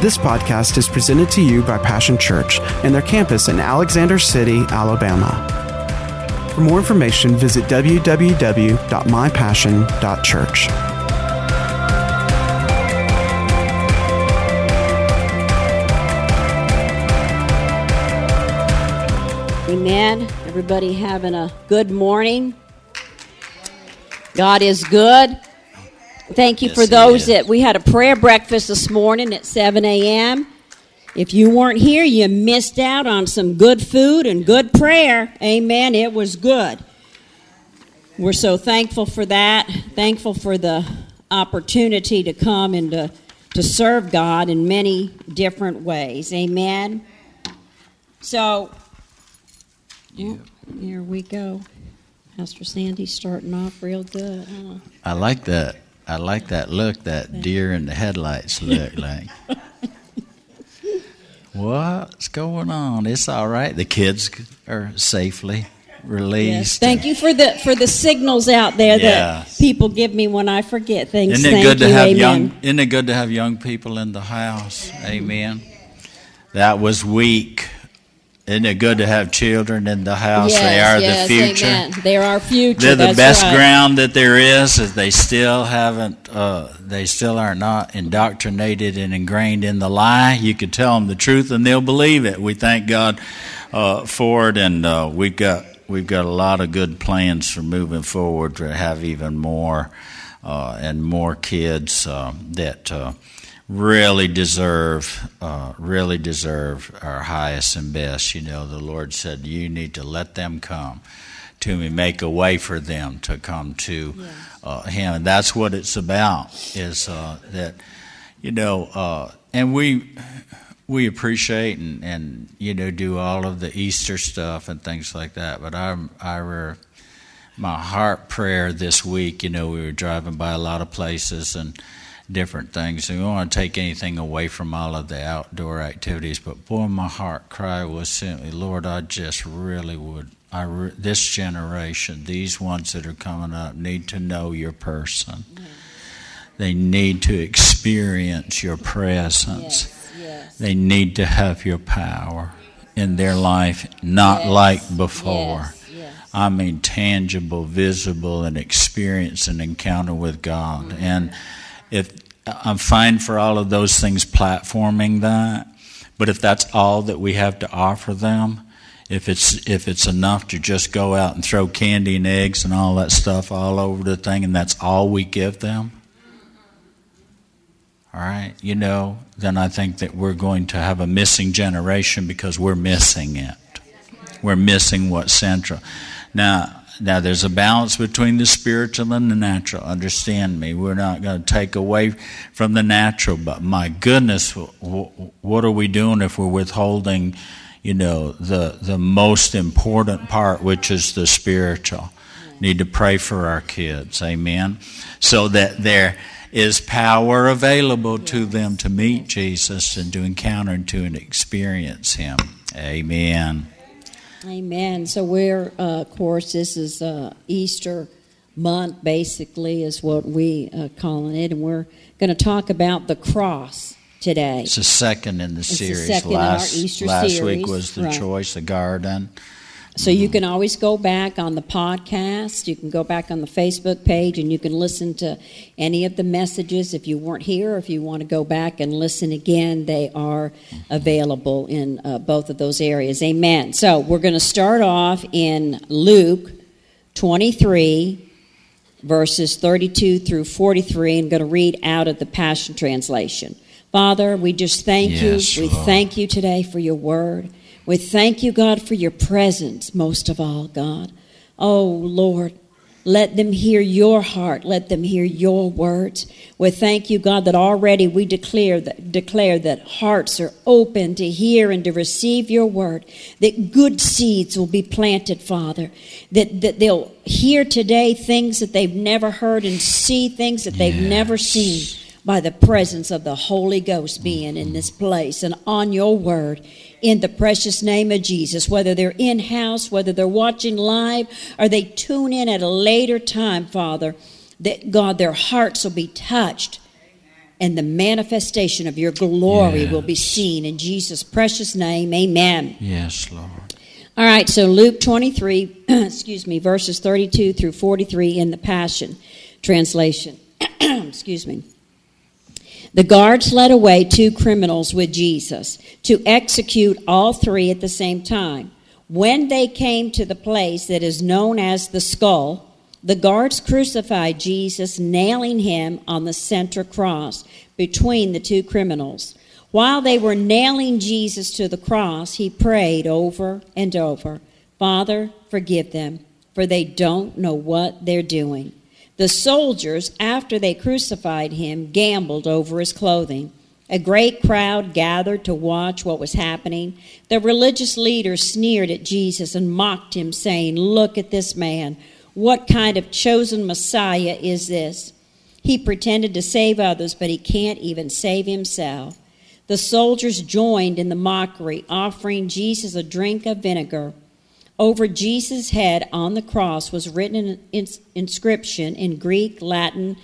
This podcast is presented to you by Passion Church and their campus in Alexander City, Alabama. For more information, visit www.mypassion.church. Amen. Everybody having a good morning. God is good. Thank you for those that we had a prayer breakfast this morning at 7 a.m. If you weren't here, you missed out on some good food and good prayer. Amen. It was good. We're so thankful for that. Thankful for the opportunity to come and to serve God in many different ways. Amen. So... yeah. Here we go. Pastor Sandy's starting off real good. Huh? I like that. I like that look, that deer in the headlights look. Like, what's going on? It's all right. The kids are safely released. Yes. Thank you for the signals out there that people give me when I forget things. Isn't it good to have young people in the house? Amen. That was weak. Isn't it good to have children in the house? Yes, they are the future. Amen. They are our future. They're the best ground that there is they still haven't. They still are not indoctrinated and ingrained in the lie. You could tell them the truth and they'll believe it. We thank God for it, and we've got a lot of good plans for moving forward to have even more and more kids that. Really deserve our highest and best. You know, the Lord said, you need to let them come to me, make a way for them to come to Him. And that's what it's about, is that, you know, and we appreciate and, you know, do all of the Easter stuff and things like that. But my heart prayer this week, you know, we were driving by a lot of places and different things. We don't want to take anything away from all of the outdoor activities, but boy, my heart cry was simply, Lord, I just really would. This generation, these ones that are coming up, need to know your person. Mm-hmm. They need to experience your presence. Yes, yes. They need to have your power in their life, not like before. Yes, yes. I mean, tangible, visible, and experience an encounter with God. Mm-hmm. And if I'm fine for all of those things, platforming that, but if that's all that we have to offer them, if it's enough to just go out and throw candy and eggs and all that stuff all over the thing, and that's all we give them, all right, you know, then I think that we're going to have a missing generation, because we're missing it. We're missing what's central. Now, there's a balance between the spiritual and the natural. Understand me. We're not going to take away from the natural, but my goodness, what are we doing if we're withholding, you know, the most important part, which is the spiritual? Need to pray for our kids, amen, so that there is power available to them to meet Jesus and to encounter and to experience Him, amen. Amen. So we're, of course, this is Easter month, basically, is what we calling it. And we're going to talk about the cross today. It's the second in the series. Last week was the choice, the garden. So you can always go back on the podcast. You can go back on the Facebook page, and you can listen to any of the messages. If you weren't here, or if you want to go back and listen again, they are available in both of those areas. Amen. So we're going to start off in Luke 23, verses 32 through 43. I'm going to read out of the Passion Translation. Father, we just thank you. We thank you today for your word. We thank you, God, for your presence, most of all, God. Oh, Lord, let them hear your heart. Let them hear your words. We thank you, God, that already we declare that hearts are open to hear and to receive your word, that good seeds will be planted, Father, that they'll hear today things that they've never heard and see things that they've never seen, by the presence of the Holy Ghost being in this place and on your word. In the precious name of Jesus, whether they're in-house, whether they're watching live, or they tune in at a later time, Father, that, God, their hearts will be touched and the manifestation of your glory will be seen. In Jesus' precious name, amen. Yes, Lord. All right, so Luke 23, verses 32 through 43 in the Passion Translation. The guards led away two criminals with Jesus to execute all three at the same time. When they came to the place that is known as the Skull, the guards crucified Jesus, nailing him on the center cross between the two criminals. While they were nailing Jesus to the cross, he prayed over and over, "Father, forgive them, for they don't know what they're doing." The soldiers, after they crucified him, gambled over his clothing. A great crowd gathered to watch what was happening. The religious leaders sneered at Jesus and mocked him, saying, "Look at this man. What kind of chosen Messiah is this? He pretended to save others, but he can't even save himself." The soldiers joined in the mockery, offering Jesus a drink of vinegar. Over Jesus' head on the cross was written an inscription in Greek, Latin,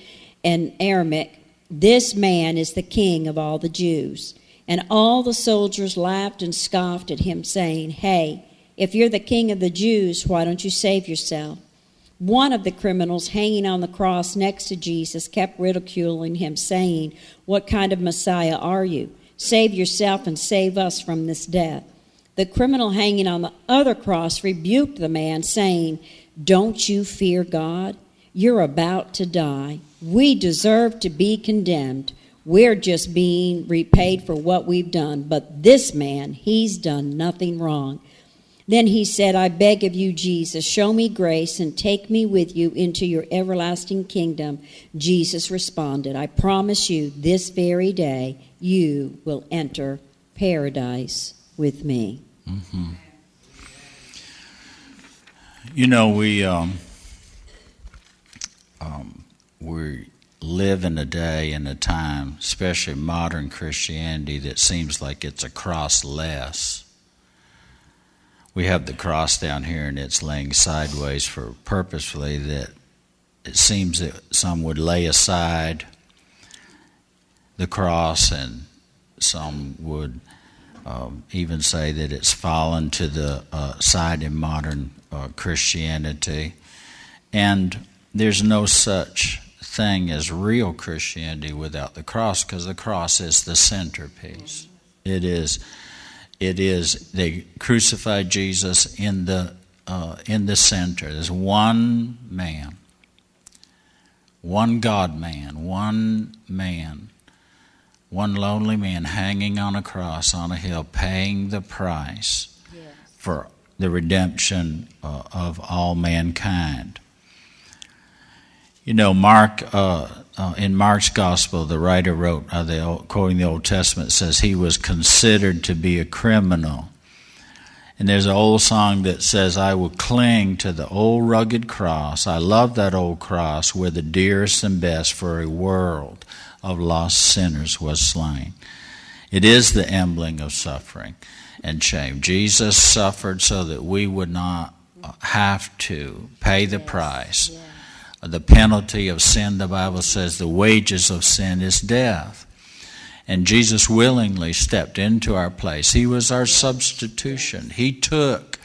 and Aramaic. "This man is the King of all the Jews." And all the soldiers laughed and scoffed at him, saying, "Hey, if you're the King of the Jews, why don't you save yourself?" One of the criminals hanging on the cross next to Jesus kept ridiculing him, saying, "What kind of Messiah are you? Save yourself and save us from this death." The criminal hanging on the other cross rebuked the man, saying, "Don't you fear God? You're about to die. We deserve to be condemned. We're just being repaid for what we've done. But this man, he's done nothing wrong." Then he said, "I beg of you, Jesus, show me grace and take me with you into your everlasting kingdom." Jesus responded, "I promise you, this very day, you will enter paradise with me." Mm-hmm. You know, we live in a day and a time, especially modern Christianity, that seems like it's a crossless. We have the cross down here, and it's laying sideways for purposefully that it seems that some would lay aside the cross, and some would even say that it's fallen to the side in modern Christianity. And there's no such thing as real Christianity without the cross, because the cross is the centerpiece. It is they crucified Jesus in the center. There's one man, one God man, one lonely man hanging on a cross on a hill, paying the price for the redemption of all mankind. You know, Mark. In Mark's gospel, the writer wrote, quoting the Old Testament, says he was considered to be a criminal. And there's an old song that says, "I will cling to the old rugged cross. I love that old cross where the dearest and best for a world of lost sinners was slain." It is the emblem of suffering and shame. Jesus suffered so that we would not have to pay the price. Yeah. The penalty of sin, the Bible says, the wages of sin is death. And Jesus willingly stepped into our place. He was our substitution. He took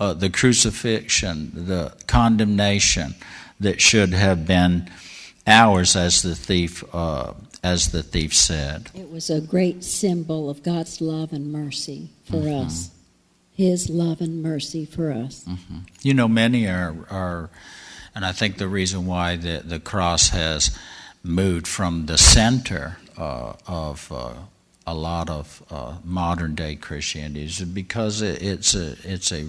the crucifixion, the condemnation that should have been ours, as the thief said. It was a great symbol of God's love and mercy for us. His love and mercy for us. Mm-hmm. You know, many are and I think the reason why the cross has moved from the center of a lot of modern-day Christianity is because it's a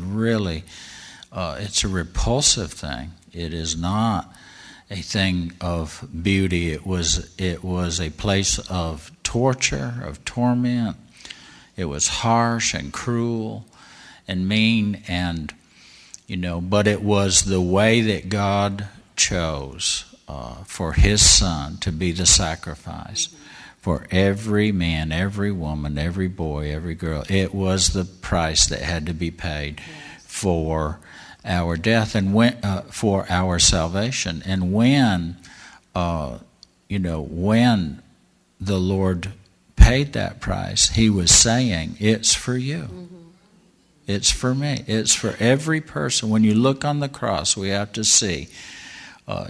repulsive thing. It is not a thing of beauty. It was a place of torture, of torment. It was harsh and cruel and mean and. You know, but it was the way that God chose for His Son to be the sacrifice for every man, every woman, every boy, every girl. It was the price that had to be paid for our death and for our salvation. And when the Lord paid that price, he was saying, it's for you. Mm-hmm. It's for me. It's for every person. When you look on the cross, we have to see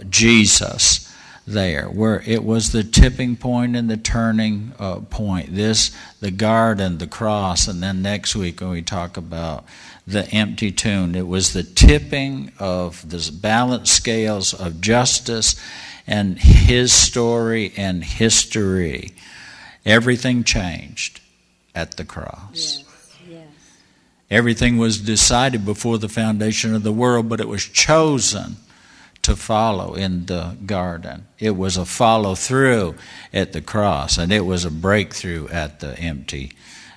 Jesus there, where it was the tipping point and the turning point. This, the garden, the cross, and then next week when we talk about the empty tomb, it was the tipping of this balance scales of justice and his story and history. Everything changed at the cross. Yeah. Everything was decided before the foundation of the world, but it was chosen to follow in the garden. It was a follow-through at the cross, and it was a breakthrough at the empty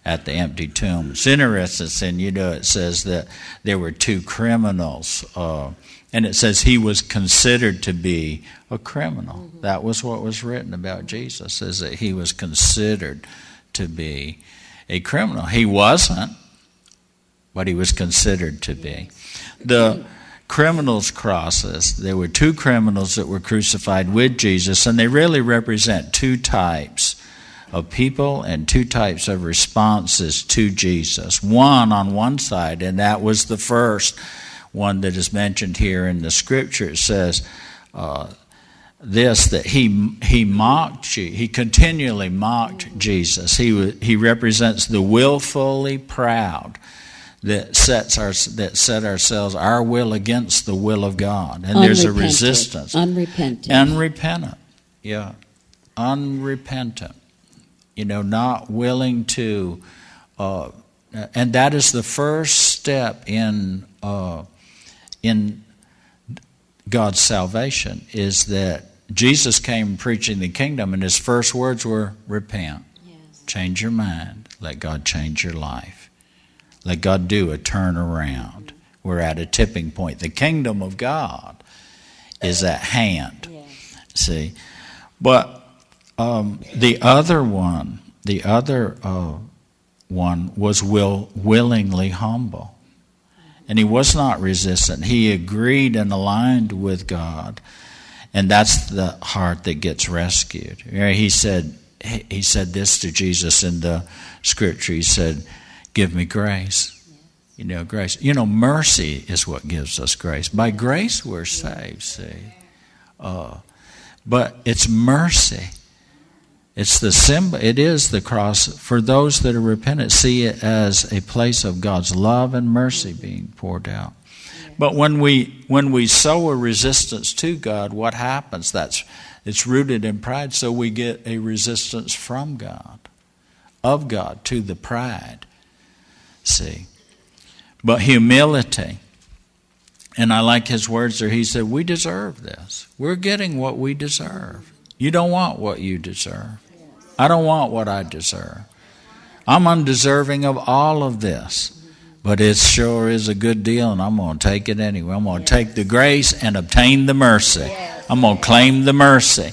tomb. It's interesting, it says that there were two criminals, and it says he was considered to be a criminal. Mm-hmm. That was what was written about Jesus, is that he was considered to be a criminal. He wasn't. What he was considered to be. The criminals' crosses, there were two criminals that were crucified with Jesus, and they really represent two types of people and two types of responses to Jesus. One on one side, and that was the first one that is mentioned here in the scripture. It says that he mocked you. He continually mocked Jesus. He represents the willfully proud that set our will against the will of God. And there's a resistance. Unrepentant. Yeah. Unrepentant. Not willing to... and that is the first step in God's salvation, is that Jesus came preaching the kingdom, and his first words were, repent. Yes. Change your mind. Let God change your life. Let God do a turnaround. We're at a tipping point. The kingdom of God is at hand. Yeah. See? But the other one was willingly humble. And he was not resistant. He agreed and aligned with God. And that's the heart that gets rescued. He said this to Jesus in the scripture. He said, give me grace. Grace. Mercy is what gives us grace. By grace we're saved, see. But it's mercy. It is the cross for those that are repentant. See it as a place of God's love and mercy being poured out. But when we sow a resistance to God, what happens? It's rooted in pride, so we get a resistance from God, of God, to the pride. See, but humility, and I like his words there. He said, we deserve this. We're getting what we deserve. You don't want what you deserve. I don't want what I deserve. I'm undeserving of all of this, but it sure is a good deal, and I'm going to take it anyway. I'm going to take the grace and obtain the mercy. I'm going to claim the mercy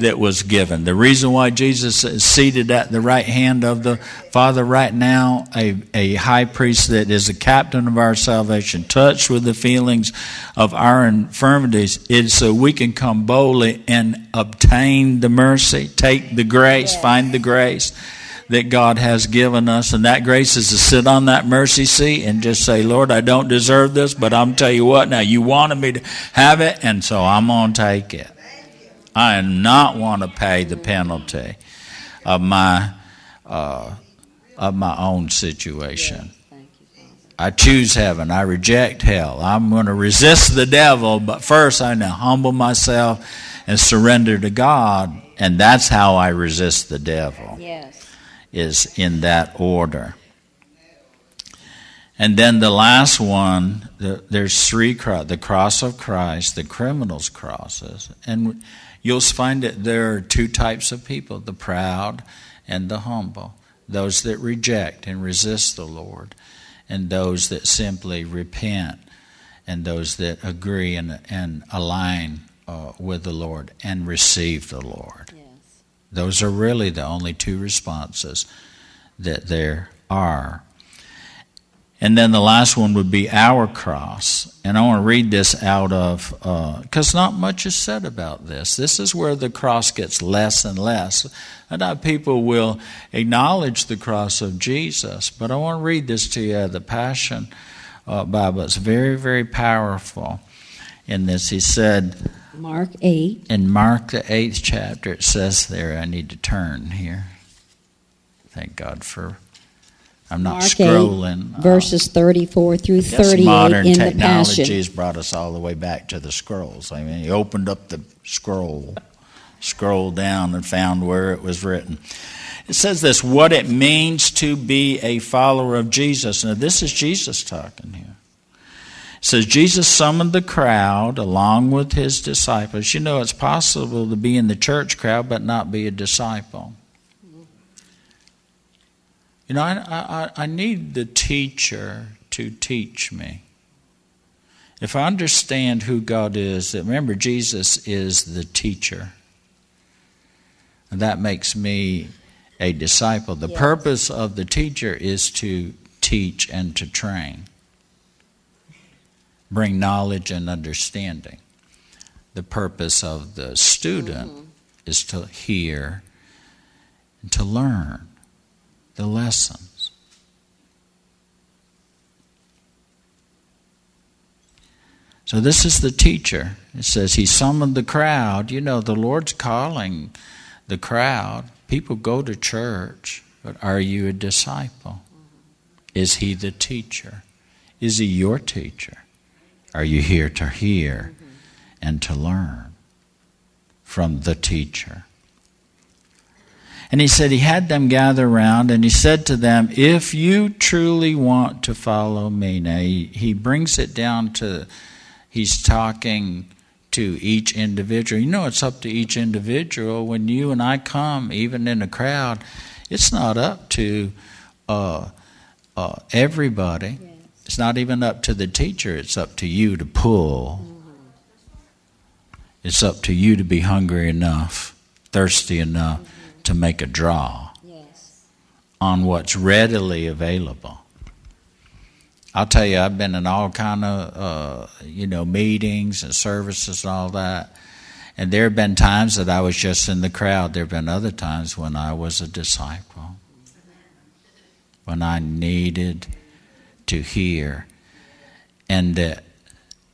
that was given. The reason why Jesus is seated at the right hand of the Father right now, a high priest that is the captain of our salvation, touched with the feelings of our infirmities, is so we can come boldly and obtain the mercy, take the grace, find the grace that God has given us. And that grace is to sit on that mercy seat and just say, Lord, I don't deserve this, but I'm tell you what, now you wanted me to have it, and so I'm going to take it. I do not want to pay the penalty of my own situation. I choose heaven. I reject hell. I'm going to resist the devil, but first I need to humble myself and surrender to God, and that's how I resist the devil. Yes, is in that order. And then the last one, there's three crosses: the cross of Christ, the criminals' crosses, and you'll find that there are two types of people, the proud and the humble, those that reject and resist the Lord, and those that simply repent, and those that agree and align with the Lord and receive the Lord. Yes. Those are really the only two responses that there are. And then the last one would be our cross. And I want to read this out of, because not much is said about this. This is where the cross gets less and less. I know people will acknowledge the cross of Jesus, but I want to read this to you out of the Passion Bible. It's very, very powerful in this. He said, Mark 8. In Mark the 8th chapter, it says there, I need to turn here. Thank God for... I'm not Mark scrolling. 8, verses 34 through 38 modern in the Passion. Technology has brought us all the way back to the scrolls. I mean, he opened up the scroll, scrolled down, and found where it was written. It says this, what it means to be a follower of Jesus. Now, this is Jesus talking here. It says, Jesus summoned the crowd along with his disciples. You know, it's possible to be in the church crowd but not be a disciple. You know, I need the teacher to teach me. If I understand who God is, remember Jesus is the teacher. And that makes me a disciple. The purpose of the teacher is to teach and to train. Bring knowledge and understanding. The purpose of the student is to hear and to learn the lessons. So this is the teacher. It says he summoned the crowd. You know, the Lord's calling the crowd. People go to church, but are you a disciple? Is he the teacher? Is he your teacher? Are you here to hear and to learn from the teacher? And he said he had them gather around, and he said to them, if you truly want to follow me. Now, he brings it down to, he's talking to each individual. You know, it's up to each individual. When you and I come, even in a crowd, it's not up to everybody. Yes. It's not even up to the teacher. It's up to you to pull. It's up to you to be hungry enough, thirsty enough, to make a draw on what's readily available. I'll tell you, I've been in all kind of meetings and services and all that, and there have been times that I was just in the crowd. There have been other times when I was a disciple, when I needed to hear, and that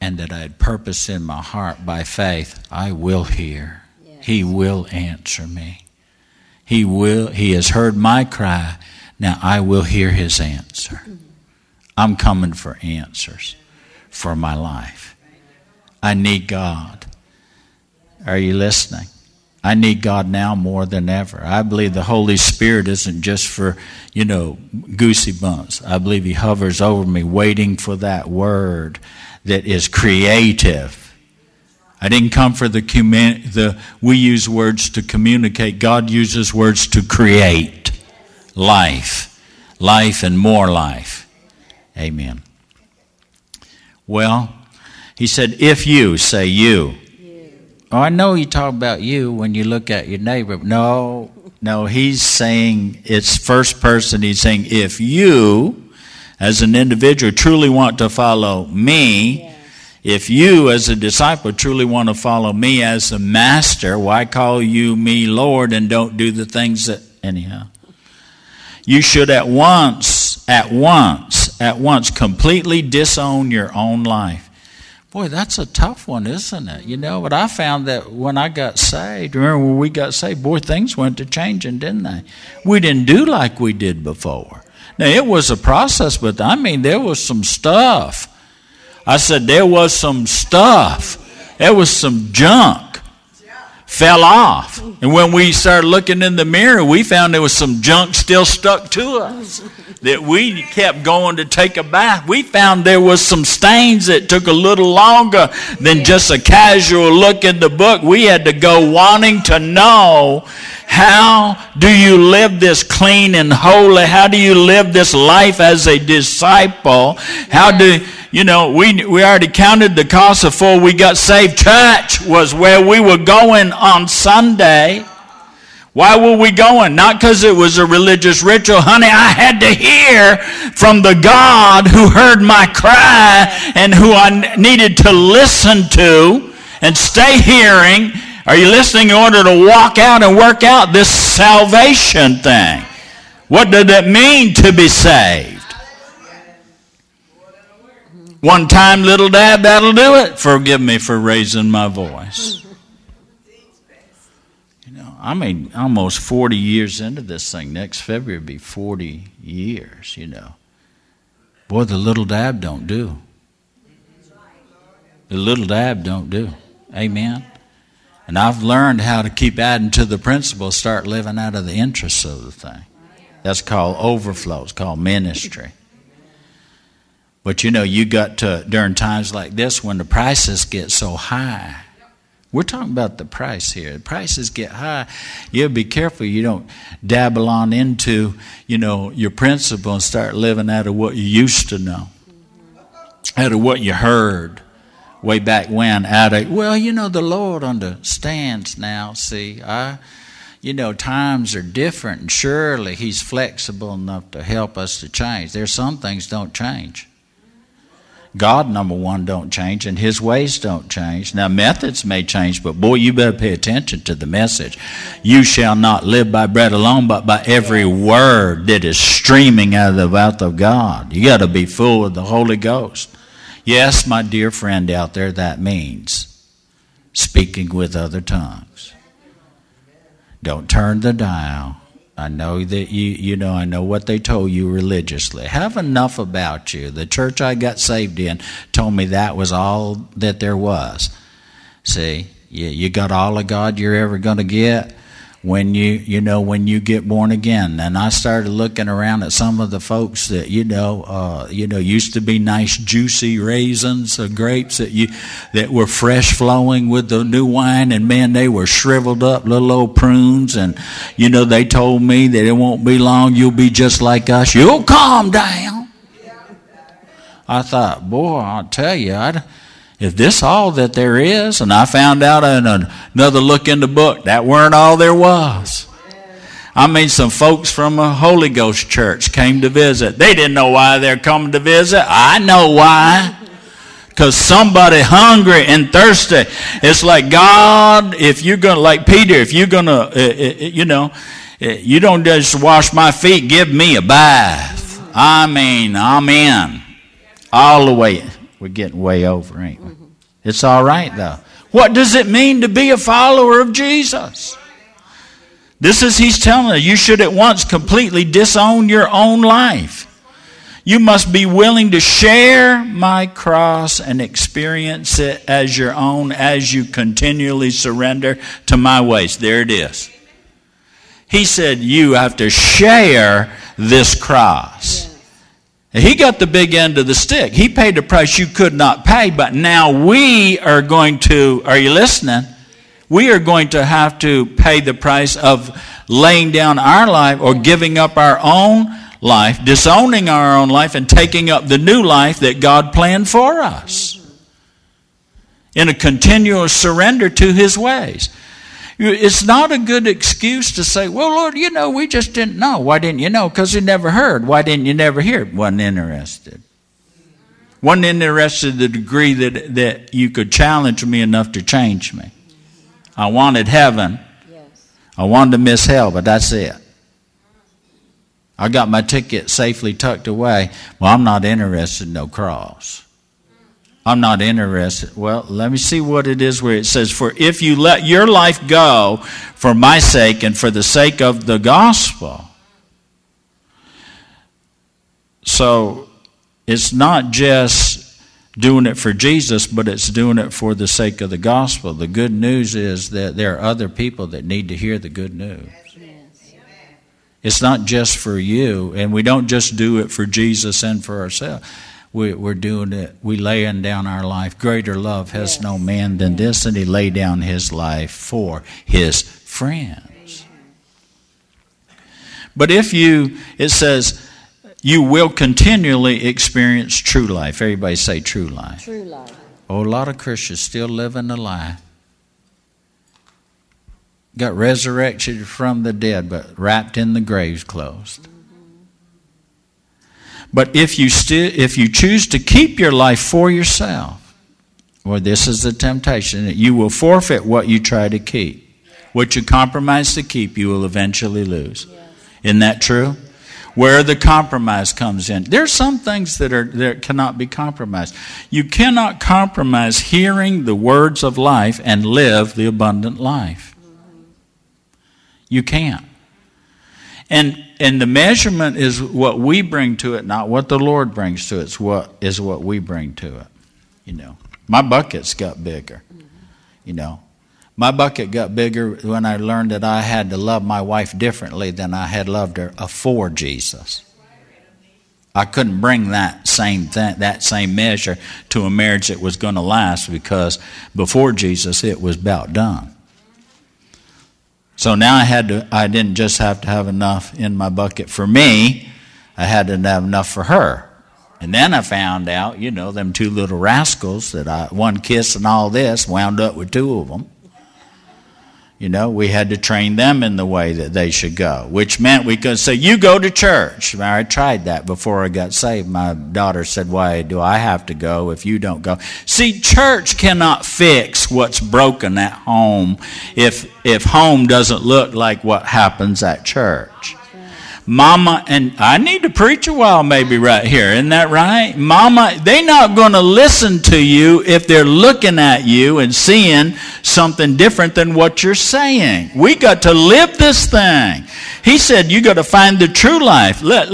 I had purpose in my heart by faith. I will hear. Yes. He will answer me. He has heard my cry. Now I will hear his answer. I'm coming for answers for my life. I need God. Are you listening? I need God now more than ever. I believe the Holy Spirit isn't just for, goosey bumps. I believe he hovers over me waiting for that word that is creative. I didn't come for we use words to communicate. God uses words to create life and more life. Amen. Well, he said, if you say you. Oh, I know you talk about you when you look at your neighbor. No, he's saying it's first person. He's saying if you as an individual truly want to follow me, if you as a disciple truly want to follow me as the master, why call you me Lord and don't do the things that... Anyhow, you should at once completely disown your own life. Boy, that's a tough one, isn't it? You know, but I found that when I got saved, remember when we got saved, boy, things went to changing, didn't they? We didn't do like we did before. Now, it was a process, but I mean, there was some stuff. I said there was some stuff. There was some junk. Fell off. And when we started looking in the mirror, we found there was some junk still stuck to us that we kept going to take a bath. We found there was some stains that took a little longer than just a casual look in the book. We had to go wanting to know, how do you live this clean and holy? How do you live this life as a disciple? How do... we already counted the cost before we got saved. Church was where we were going on Sunday. Why were we going? Not because it was a religious ritual. Honey, I had to hear from the God who heard my cry and who I needed to listen to and stay hearing. Are you listening? In order to walk out and work out this salvation thing. What did it mean to be saved? One time, little dad, that'll do it. Forgive me for raising my voice. I mean, almost 40 years into this thing. Next February will be 40 years, you know. Boy, the little dab don't do. The little dab don't do. Amen. And I've learned how to keep adding to the principle, start living out of the interests of the thing. That's called overflow. It's called ministry. But, you know, you got to, during times like this, when the prices get so high, we're talking about the price here. The prices get high. You be careful you don't dabble on into, you know, your principle and start living out of what you used to know, out of what you heard way back when. Out of, well, you know, the Lord understands now. See, you know, times are different, and surely He's flexible enough to help us to change. There's some things don't change. God, number one, don't change, and His ways don't change. Now, methods may change, but boy, you better pay attention to the message. You shall not live by bread alone, but by every word that is streaming out of the mouth of God. You got to be full of the Holy Ghost. Yes, my dear friend out there, that means speaking with other tongues. Don't turn the dial. I know that you know, I know what they told you religiously. Have enough about you. The church I got saved in told me that was all that there was. See, you got all of God you're ever going to get when you get born again. And I started looking around at some of the folks that used to be nice juicy raisins or grapes that were fresh flowing with the new wine, and man, they were shriveled up little old prunes. And you know, they told me that it won't be long, you'll be just like us, you'll calm down. I thought, boy, I'll tell you, if this all that there is. And I found out in another look in the book, that weren't all there was. I mean, some folks from a Holy Ghost church came to visit. They didn't know why they're coming to visit. I know why. Because somebody hungry and thirsty. It's like, God, if you're going to, like Peter, if you're going to, you don't just wash my feet, give me a bath. I mean, I'm in. All the way. We're getting way over, ain't we? It's all right, though. What does it mean to be a follower of Jesus? This is, He's telling us, you should at once completely disown your own life. You must be willing to share my cross and experience it as your own as you continually surrender to my ways. There it is. He said you have to share this cross. He got the big end of the stick. He paid the price you could not pay, but now we are going to, are you listening? We are going to have to pay the price of laying down our life or giving up our own life, disowning our own life, and taking up the new life that God planned for us in a continual surrender to His ways. It's not a good excuse to say, well, Lord, you know, we just didn't know. Why didn't you know? Because you never heard. Why didn't you never hear? Wasn't interested. Wasn't interested to the degree that you could challenge me enough to change me. I wanted heaven. Yes. I wanted to miss hell, but that's it. I got my ticket safely tucked away. Well, I'm not interested in no cross. I'm not interested. Well, let me see what it is where it says, for if you let your life go for my sake and for the sake of the gospel. So it's not just doing it for Jesus, but it's doing it for the sake of the gospel. The good news is that there are other people that need to hear the good news. It's not just for you, and we don't just do it for Jesus and for ourselves. We're doing it. We're laying down our life. Greater love has no man than this, and He laid down His life for His friends. But if you, it says, you will continually experience true life. Everybody say true life. True life. Oh, a lot of Christians still living the lie. got resurrected from the dead, but wrapped in the grave clothes. But if you choose to keep your life for yourself, well, this is the temptation, that you will forfeit what you try to keep. What you compromise to keep, you will eventually lose. Yes. Isn't that true? Where the compromise comes in. There's some things that cannot be compromised. You cannot compromise hearing the words of life and live the abundant life. You can't. And the measurement is what we bring to it, not what the Lord brings to it. It's what we bring to it. You know, my bucket's got bigger. You know, my bucket got bigger when I learned that I had to love my wife differently than I had loved her before Jesus. I couldn't bring that same measure to a marriage that was going to last, because before Jesus it was about done. So now I didn't just have to have enough in my bucket for me. I had to have enough for her. And then I found out, you know, them two little rascals one kiss and all this, wound up with two of them. You know, we had to train them in the way that they should go, which meant we could say, you go to church. I tried that before I got saved. My daughter said, why do I have to go if you don't go? See, church cannot fix what's broken at home if home doesn't look like what happens at church. Mama, and I need to preach a while maybe right here, isn't that right? Mama, they're not going to listen to you if they're looking at you and seeing something different than what you're saying. We got to live this thing. He said you got to find the true life. Let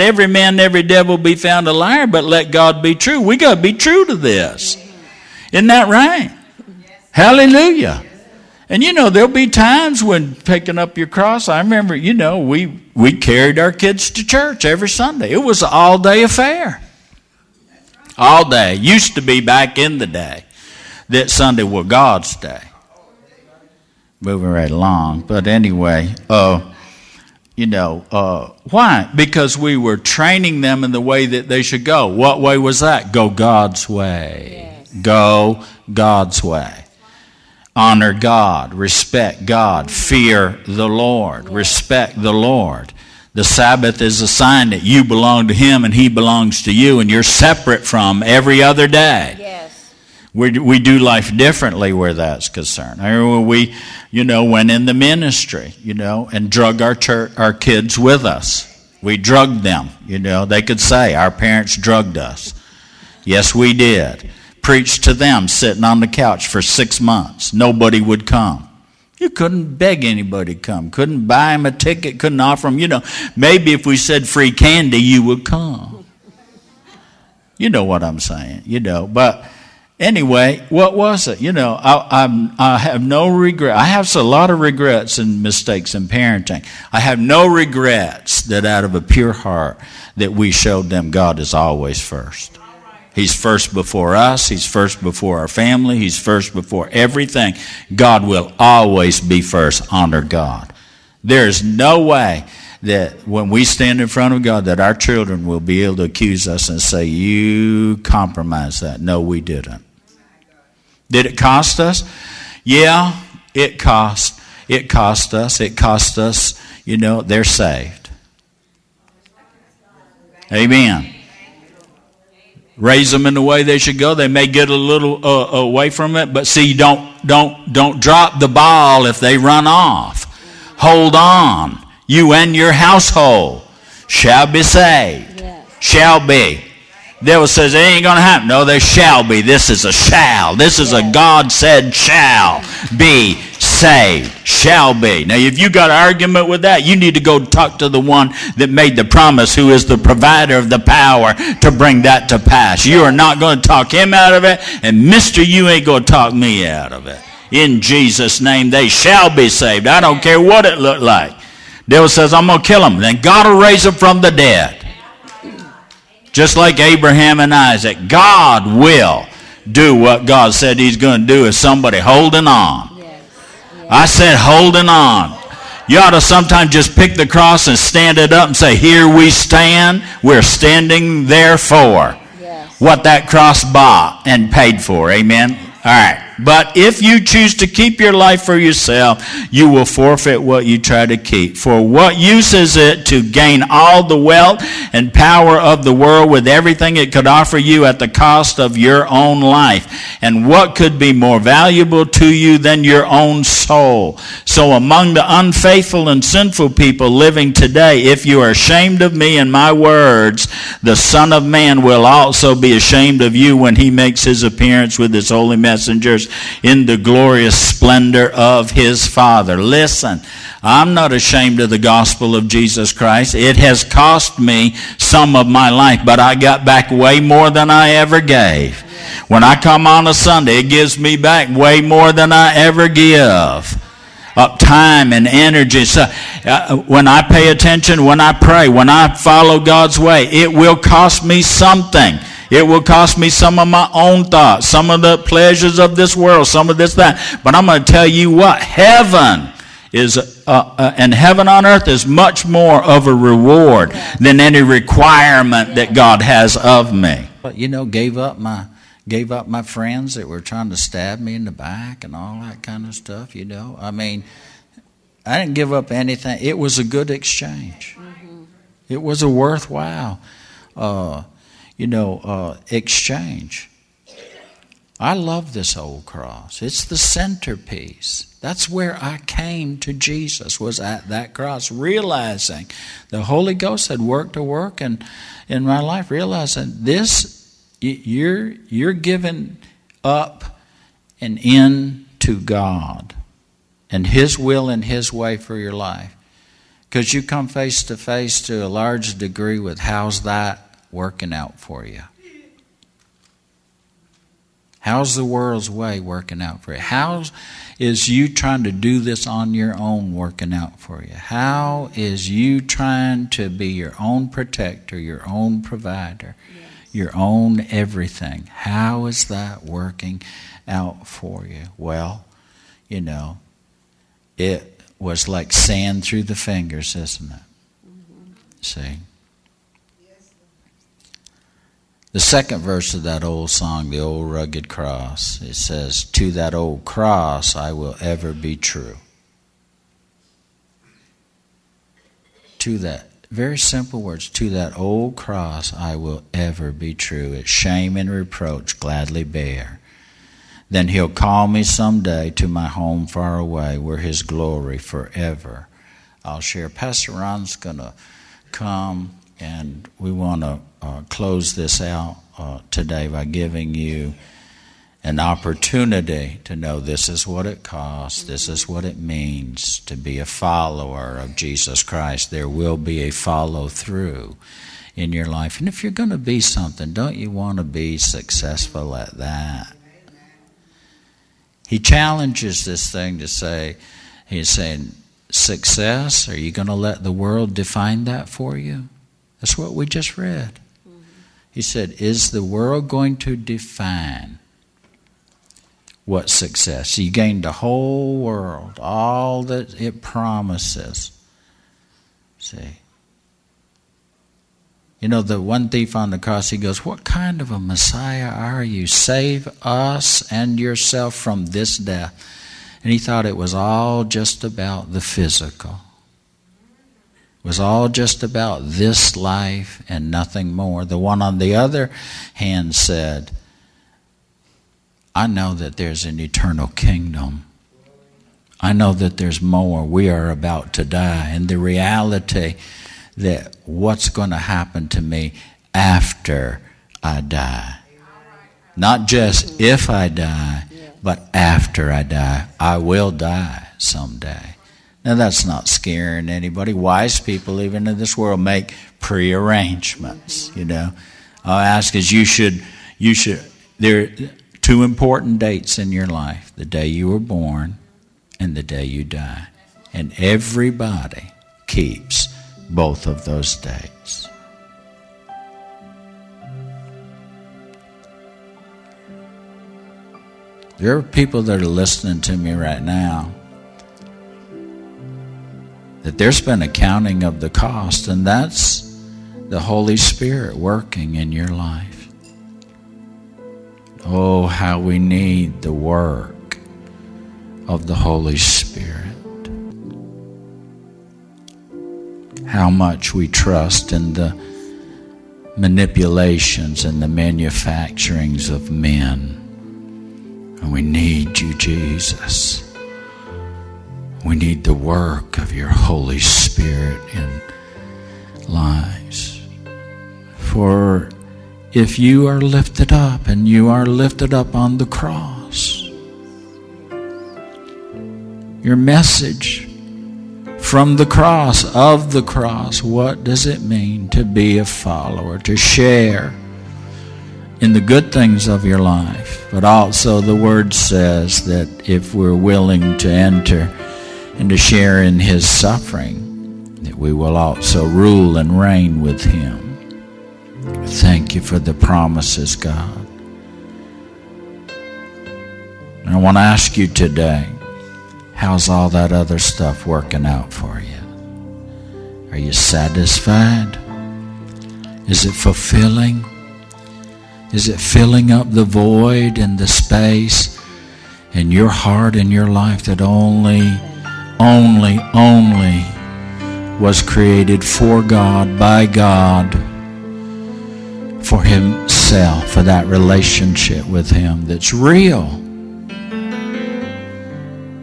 every man, every devil be found a liar, but let God be true. We got to be true to this. Isn't that right? Yes. Hallelujah. And, you know, there'll be times when picking up your cross. I remember, you know, we carried our kids to church every Sunday. It was an all-day affair. All day. Used to be back in the day that Sunday was God's day. Moving right along. But anyway, why? Because we were training them in the way that they should go. What way was that? Go God's way. Yes. Go God's way. Honor God, respect God, fear the Lord, respect the Lord. The Sabbath is a sign that you belong to Him and He belongs to you, and you're separate from every other day. Yes. We do life differently where that's concerned. I remember we, you know, went in the ministry, you know, and drug our kids with us. We drugged them, you know. They could say, our parents drugged us. Yes, we did. Preached to them sitting on the couch for 6 months. Nobody would come. You couldn't beg anybody to come. Couldn't buy them a ticket. Couldn't offer them, you know, maybe if we said free candy, you would come. You know what I'm saying, you know. But anyway, what was it? You know, I have no regret. I have a lot of regrets and mistakes in parenting. I have no regrets that out of a pure heart that we showed them God is always first. He's first before us. He's first before our family. He's first before everything. God will always be first. Honor God. There is no way that when we stand in front of God that our children will be able to accuse us and say, you compromised that. No, we didn't. Did it cost us? Yeah, it cost. It cost us. It cost us. You know, they're saved. Amen. Raise them in the way they should go. They may get a little away from it, but see, don't drop the ball if they run off. Hold on. You and your household shall be saved. Yes. Shall be. The devil says it ain't going to happen. No, they shall be. This is a shall. This is a God said shall be saved. Shall be. Now, if you got an argument with that, you need to go talk to the one that made the promise, who is the provider of the power to bring that to pass. You are not going to talk him out of it, and mister, you ain't going to talk me out of it. In Jesus' name, they shall be saved. I don't care what it looked like. The devil says, I'm going to kill them. Then God will raise them from the dead. Just like Abraham and Isaac, God will do what God said He's going to do if somebody holding on. Yes. Yes. I said holding on. You ought to sometimes just pick the cross and stand it up and say, here we stand. We're standing there for what that cross bought and paid for. Amen? All right. But if you choose to keep your life for yourself, you will forfeit what you try to keep. For what use is it to gain all the wealth and power of the world with everything it could offer you at the cost of your own life? And what could be more valuable to you than your own soul? So among the unfaithful and sinful people living today, if you are ashamed of me and my words, the Son of Man will also be ashamed of you when he makes his appearance with his holy messengers in the glorious splendor of his Father. Listen, I'm not ashamed of the gospel of Jesus Christ. It has cost me some of my life, but I got back way more than I ever gave. When I come on a Sunday, it gives me back way more than I ever give. Up time and energy. So, when I pay attention, when I pray, when I follow God's way, it will cost me something. It will cost me some of my own thoughts, some of the pleasures of this world, some of this, that. But I'm going to tell you what, heaven is, and heaven on earth is much more of a reward than any requirement that God has of me. But you know, gave up my friends that were trying to stab me in the back and all that kind of stuff, you know. I mean, I didn't give up anything. It was a good exchange. Mm-hmm. It was a worthwhile exchange. I love this old cross. It's the centerpiece. That's where I came to Jesus, was at that cross, realizing the Holy Ghost had worked a work in my life, realizing this, you're giving up and in to God and His will and His way for your life. Because you come face to face to a large degree with how's that working out for you? How's the world's way working out for you? How is you trying to do this on your own working out for you? How is you trying to be your own protector, your own provider, yes, your own everything? How is that working out for you? Well, you know, it was like sand through the fingers, isn't it? Mm-hmm. See? The second verse of that old song, The Old Rugged Cross, it says, to that old cross I will ever be true. To that, very simple words, to that old cross I will ever be true. Its shame and reproach gladly bear. Then he'll call me someday to my home far away where his glory forever I'll share. Pastor Ron's going to come, and we want to close this out today by giving you an opportunity to know this is what it costs, this is what it means to be a follower of Jesus Christ. There will be a follow-through in your life. And if you're going to be something, don't you want to be successful at that? He challenges this thing to say, he's saying, success, are you going to let the world define that for you? That's what we just read. Mm-hmm. He said, is the world going to define what success? So you gain the whole world, all that it promises. See? You know, the one thief on the cross, he goes, what kind of a Messiah are you? Save us and yourself from this death. And he thought it was all just about the physical. Was all just about this life and nothing more. The one on the other hand said, I know that there's an eternal kingdom. I know that there's more. We are about to die. And the reality that what's going to happen to me after I die. Not just if I die, but after I die. I will die someday. Now, that's not scaring anybody. Wise people, even in this world, make prearrangements, you know. All I ask is you should, there are two important dates in your life, the day you were born and the day you die. And everybody keeps both of those dates. There are people that are listening to me right now that there's been a counting of the cost, and that's the Holy Spirit working in your life. Oh, how we need the work of the Holy Spirit. How much we trust in the manipulations and the manufacturings of men. And we need you, Jesus. We need the work of your Holy Spirit in lives. For if you are lifted up, and you are lifted up on the cross, your message from the cross, of the cross, what does it mean to be a follower, to share in the good things of your life? But also the Word says that if we're willing to enter and to share in His suffering, that we will also rule and reign with Him. Thank you for the promises, God. And I want to ask you today, how's all that other stuff working out for you? Are you satisfied? Is it fulfilling? Is it filling up the void and the space in your heart and your life that only was created for God, by God, for Himself, for that relationship with Him that's real?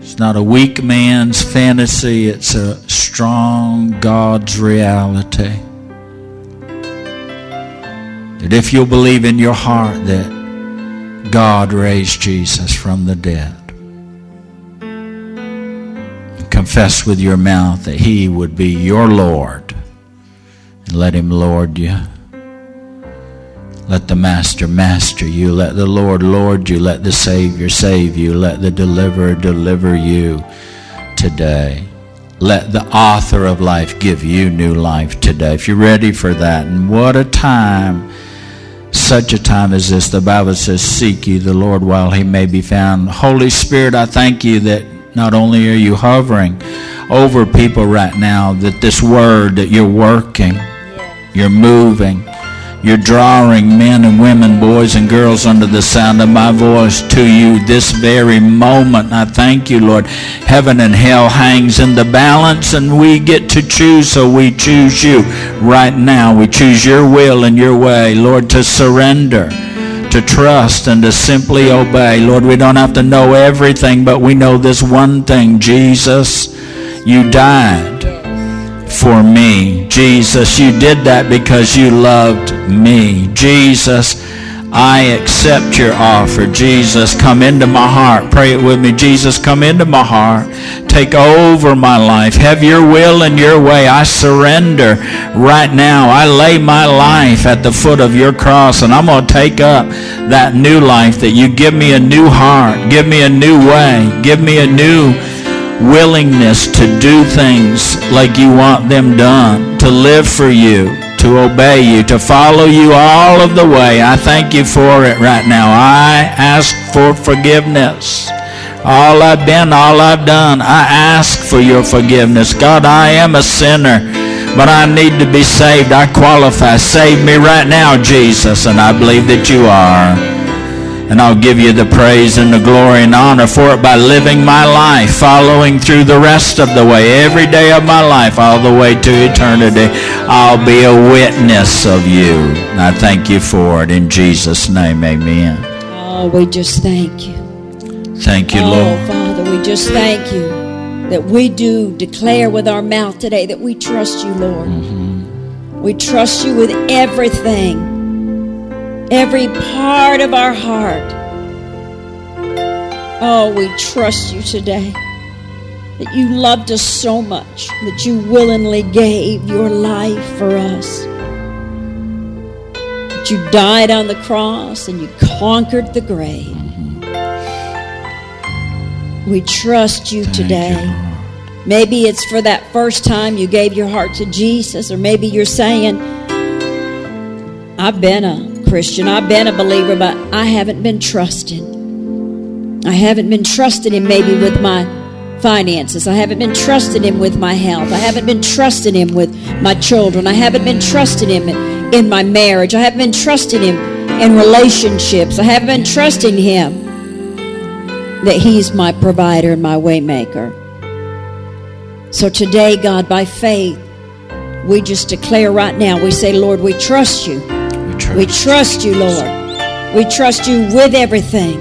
It's not a weak man's fantasy, it's a strong God's reality. That if you'll believe in your heart that God raised Jesus from the dead, and confess with your mouth that He would be your Lord, and let Him lord you. Let the Master master you. Let the Lord lord you. Let the Savior save you. Let the Deliverer deliver you today. Let the Author of life give you new life today. If you're ready for that, and what a time, such a time as this. The Bible says, seek ye the Lord while He may be found. Holy Spirit, I thank you that not only are you hovering over people right now, that this word, that you're working, you're moving, you're drawing men and women, boys and girls under the sound of my voice to you this very moment. I thank you, Lord. Heaven and hell hangs in the balance, and we get to choose, so we choose you right now. We choose your will and your way, Lord, to surrender, to trust, and to simply obey. Lord, we don't have to know everything, but we know this one thing. Jesus, you died for me. Jesus, you did that because you loved me. Jesus, I accept your offer. Jesus, come into my heart. Pray it with me. Jesus, come into my heart. Take over my life. Have your will and your way. I surrender right now. I lay my life at the foot of your cross, and I'm going to take up that new life that you give me. A new heart. Give me a new way. Give me a new willingness to do things like you want them done, to live for you, to obey you, to follow you all of the way. I thank you for it right now. I ask for forgiveness. All I've been, all I've done, I ask for your forgiveness. God, I am a sinner, but I need to be saved. I qualify. Save me right now, Jesus, and I believe that you are. And I'll give you the praise and the glory and honor for it by living my life, following through the rest of the way, every day of my life, all the way to eternity. I'll be a witness of you. And I thank you for it. In Jesus' name, amen. Oh, we just thank you. Thank you, Lord. Oh, Father, we just thank you that we do declare with our mouth today that we trust you, Lord. Mm-hmm. We trust you with everything. Every part of our heart. Oh, we trust you today. That you loved us so much that you willingly gave your life for us. That you died on the cross and you conquered the grave. We trust you today. Maybe it's for that first time you gave your heart to Jesus, or maybe you're saying, I've been a Christian, I've been a believer, but I haven't been trusted. I haven't been trusted Him maybe with my finances. I haven't been trusted Him with my health. I haven't been trusted Him with my children. I haven't been trusted Him in my marriage. I haven't been trusted Him in relationships. I haven't been trusting Him. that he's my provider and my waymaker. So today, God, by faith, we just declare right now, we say, Lord, we trust you. We trust you, Lord. We trust you with everything.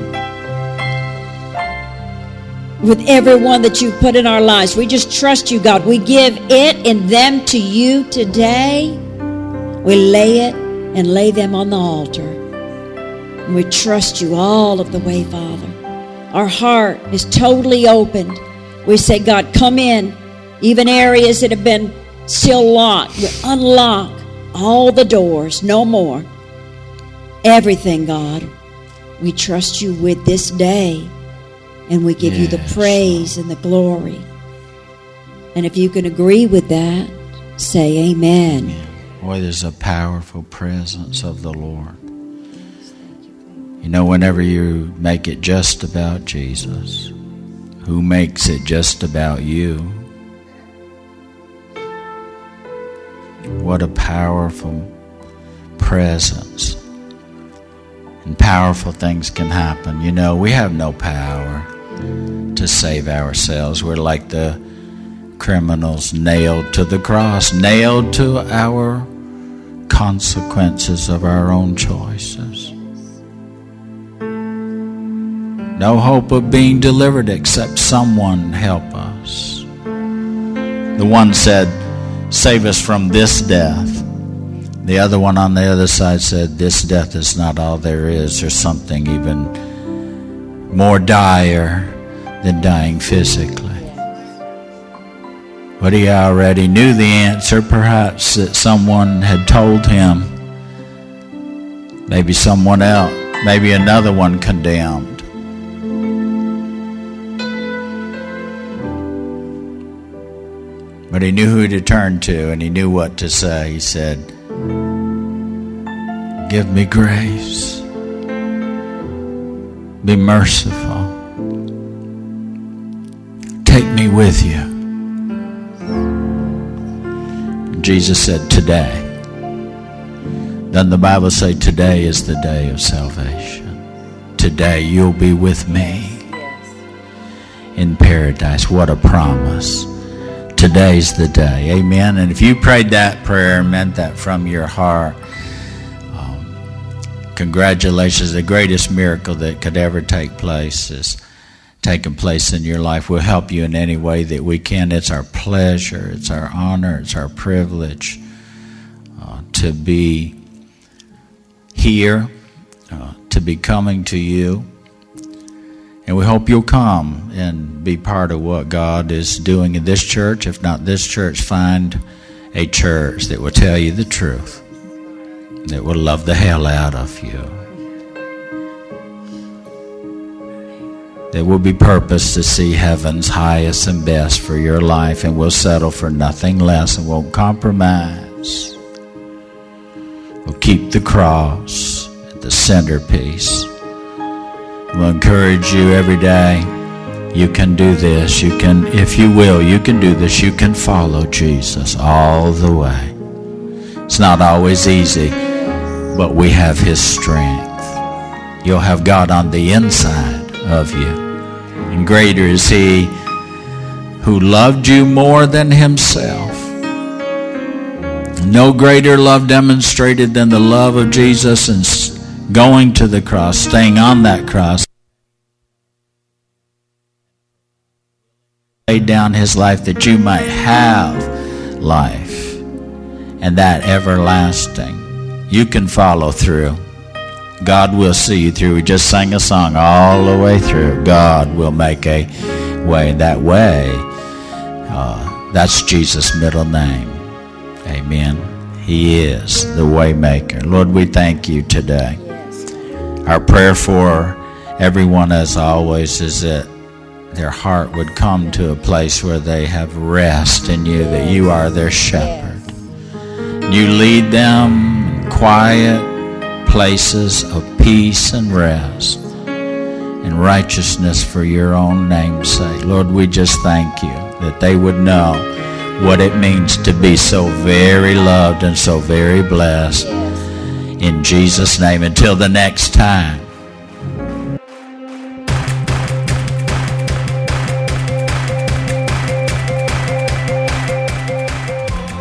With everyone that you put in our lives. We just trust you, God. We give it and them to you today. We lay it and lay them on the altar. And we trust you all of the way, Father. Our heart is totally opened. We say, God, come in. Even areas that have been still locked, we unlock all the doors, no more. Everything, God, we trust you with this day. And we give you the praise and the glory. And if you can agree with that, say amen. Boy, there's a powerful presence of the Lord. You know, whenever you make it just about Jesus, who makes it just about you? What a powerful presence. And powerful things can happen. You know, we have no power to save ourselves. We're like the criminals nailed to the cross, nailed to our consequences of our own choices. No hope of being delivered except someone help us. The one said, save us from this death. The other one on the other side said, this death is not all there is. There's something even more dire than dying physically. But he already knew the answer. Perhaps that someone had told him. Maybe someone else. Maybe another one condemned. But he knew who to turn to, and he knew what to say. He said, give me grace. Be merciful. Take me with you. Jesus said, today. Doesn't the Bible say today is the day of salvation? Today you'll be with me in paradise. What a promise. Today's the day. Amen. And if you prayed that prayer and meant that from your heart, congratulations. The greatest miracle that could ever take place is taking place in your life. We'll help you in any way that we can. It's our pleasure. It's our honor. It's our privilege to be here, to be coming to you. And we hope you'll come and be part of what God is doing in this church. If not this church, find a church that will tell you the truth, that will love the hell out of you, that will be purposed to see heaven's highest and best for your life, and will settle for nothing less and won't compromise. We'll keep the cross at the centerpiece. We'll encourage you every day. You can do this. You can, if you will, you can do this. You can follow Jesus all the way. It's not always easy, but we have his strength. You'll have God on the inside of you. And greater is he who loved you more than himself. No greater love demonstrated than the love of Jesus and going to the cross, staying on that cross, laid down his life that you might have life and that everlasting. You can follow through. God will see you through. We just sang a song all the way through. God will make a way. That way, that's Jesus' middle name. Amen. He is the waymaker. Lord, we thank you today. Our prayer for everyone, as always, is that their heart would come to a place where they have rest in you, that you are their shepherd. You lead them in quiet places of peace and rest and righteousness for your own name's sake. Lord, we just thank you that they would know what it means to be so very loved and so very blessed. In Jesus' name, until the next time.